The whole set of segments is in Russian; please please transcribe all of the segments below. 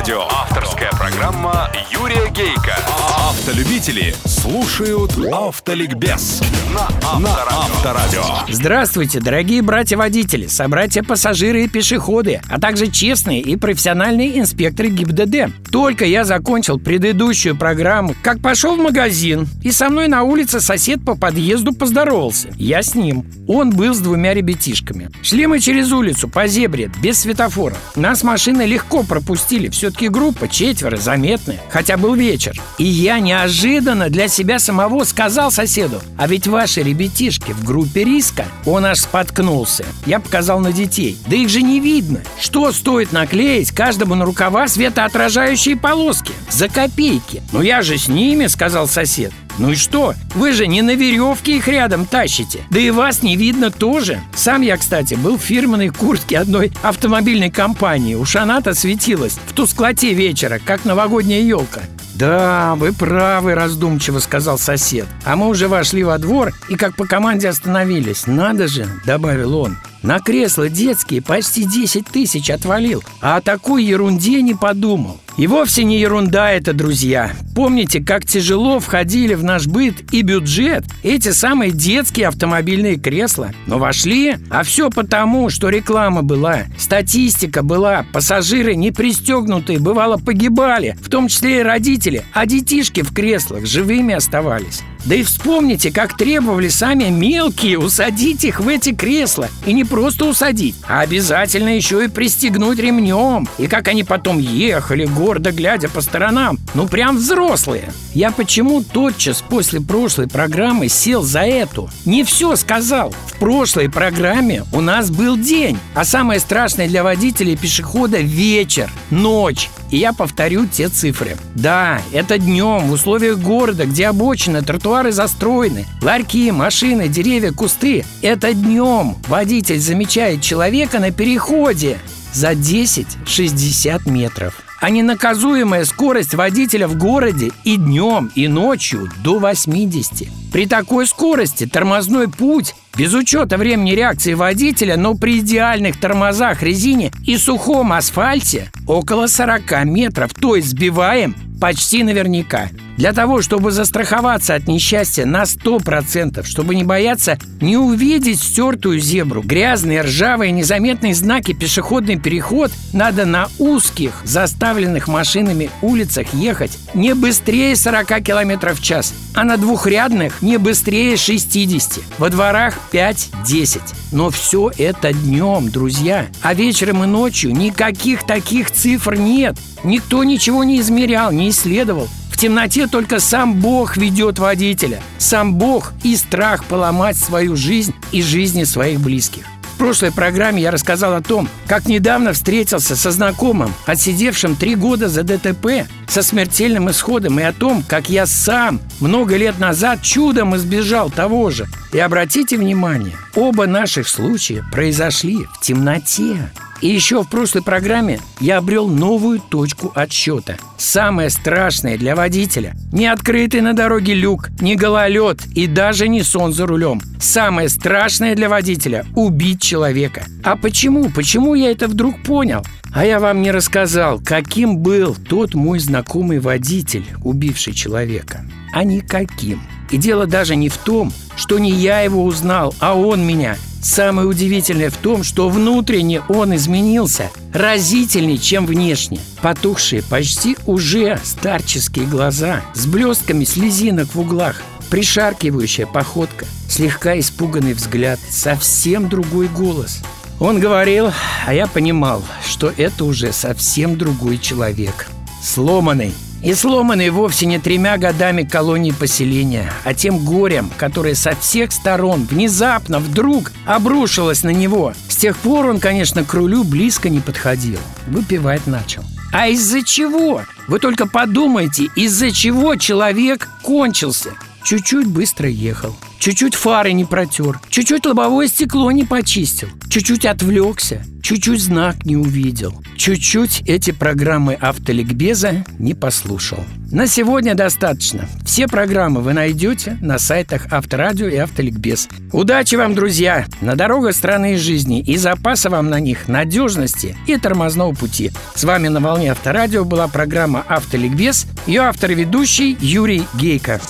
Авторадио. Авторская программа Юрия Гейко. Автолюбители слушают Автоликбез на Авторадио. Здравствуйте, дорогие братья-водители, собратья-пассажиры и пешеходы, а также честные и профессиональные инспекторы ГИБДД. Только я закончил предыдущую программу, как пошел в магазин, и со мной на улице сосед по подъезду поздоровался. Я с ним. Он был с двумя ребятишками. Шли мы через улицу по зебре, без светофора. Нас машины легко пропустили, все-таки группа, четверо, заметная, хотя был вечер. И я неожиданно для себя самого сказал соседу: а ведь ваши ребятишки в группе риска. Он аж споткнулся. Я показал на детей. Да их же не видно. Что стоит наклеить каждому на рукава светоотражающие полоски? За копейки. Но я же с ними, сказал сосед. Ну и что? Вы же не на веревке их рядом тащите. Да и вас не видно тоже. Сам я, кстати, был в фирменной куртке одной автомобильной компании. Уж она-то светилась в тусклоте вечера, как новогодняя елка. «Да, вы правы», — раздумчиво сказал сосед. «А мы уже вошли во двор и как по команде остановились. Надо же», — добавил он. «На кресла детские почти 10 тысяч отвалил, а о такой ерунде не подумал». И вовсе не ерунда это, друзья. Помните, как тяжело входили в наш быт и бюджет эти самые детские автомобильные кресла? Но вошли, а все потому, что реклама была, статистика была, пассажиры не пристегнутые, бывало, погибали, в том числе и родители, а детишки в креслах живыми оставались. Да и вспомните, как требовали сами мелкие усадить их в эти кресла. И не просто усадить, а обязательно еще и пристегнуть ремнем. И как они потом ехали, гордо глядя по сторонам. Ну прям взрослые. Я почему тотчас после прошлой программы сел за эту? Не все сказал. В прошлой программе у нас был день, а самое страшное для водителей и пешехода — вечер, ночь. И я повторю те цифры. Да, это днем, в условиях города, где обочины, тротуары застроены, ларьки, машины, деревья, кусты. Это днем водитель замечает человека на переходе за 10-60 метров. А ненаказуемая скорость водителя в городе и днем, и ночью до 80. При такой скорости тормозной путь, без учета времени реакции водителя, но при идеальных тормозах, резине и сухом асфальте, около 40 метров, то есть сбиваем почти наверняка. Для того, чтобы застраховаться от несчастья на 100%, чтобы не бояться не увидеть стертую зебру, грязные, ржавые, незаметные знаки, пешеходный переход, надо на узких, заставленных машинами улицах ехать не быстрее 40 км в час, а на двухрядных не быстрее 60, во дворах 5-10. Но все это днем, друзья. А вечером и ночью никаких таких цифр нет. Никто ничего не измерял, не исследовал. В темноте только сам Бог ведет водителя. Сам Бог и страх поломать свою жизнь и жизни своих близких. В прошлой программе я рассказал о том, как недавно встретился со знакомым, отсидевшим 3 года за ДТП со смертельным исходом, и о том, как я сам много лет назад чудом избежал того же. И обратите внимание, оба наших случая произошли в темноте. И еще в прошлой программе я обрел новую точку отсчета. Самое страшное для водителя – не открытый на дороге люк, не гололед и даже не сон за рулем. Самое страшное для водителя – убить человека. А почему? Почему я это вдруг понял? А я вам не рассказал, каким был тот мой знакомый водитель, убивший человека. А никаким. И дело даже не в том, что не я его узнал, а он меня. Самое удивительное в том, что внутренне он изменился разительнее, чем внешне. Потухшие, почти уже старческие глаза с блестками слезинок в углах, пришаркивающая походка, слегка испуганный взгляд, совсем другой голос. Он говорил, а я понимал, что это уже совсем другой человек. Сломанный. И сломанный вовсе не 3 годами колонии поселения, а тем горем, которое со всех сторон внезапно, вдруг обрушилось на него. С тех пор он, конечно, к рулю близко не подходил. Выпивать начал. А из-за чего? Вы только подумайте, из-за чего человек кончился. Чуть-чуть быстро ехал, чуть-чуть фары не протер, чуть-чуть лобовое стекло не почистил, чуть-чуть отвлекся. чуть-чуть знак не увидел, чуть-чуть эти программы автоликбеза не послушал. На сегодня достаточно. Все программы вы найдете на сайтах Авторадио и Автоликбез. Удачи вам, друзья, на дорогах страны и жизни, и запаса вам на них надежности и тормозного пути. С вами на волне Авторадио была программа Автоликбез. Ее автор и ведущий Юрий Гейко.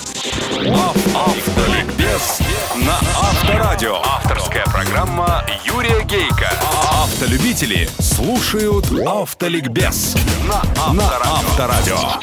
Автоликбез на Авторадио. Авторская программа Юрия Гейко. Автолюбители слушают Автоликбез на Авторадио.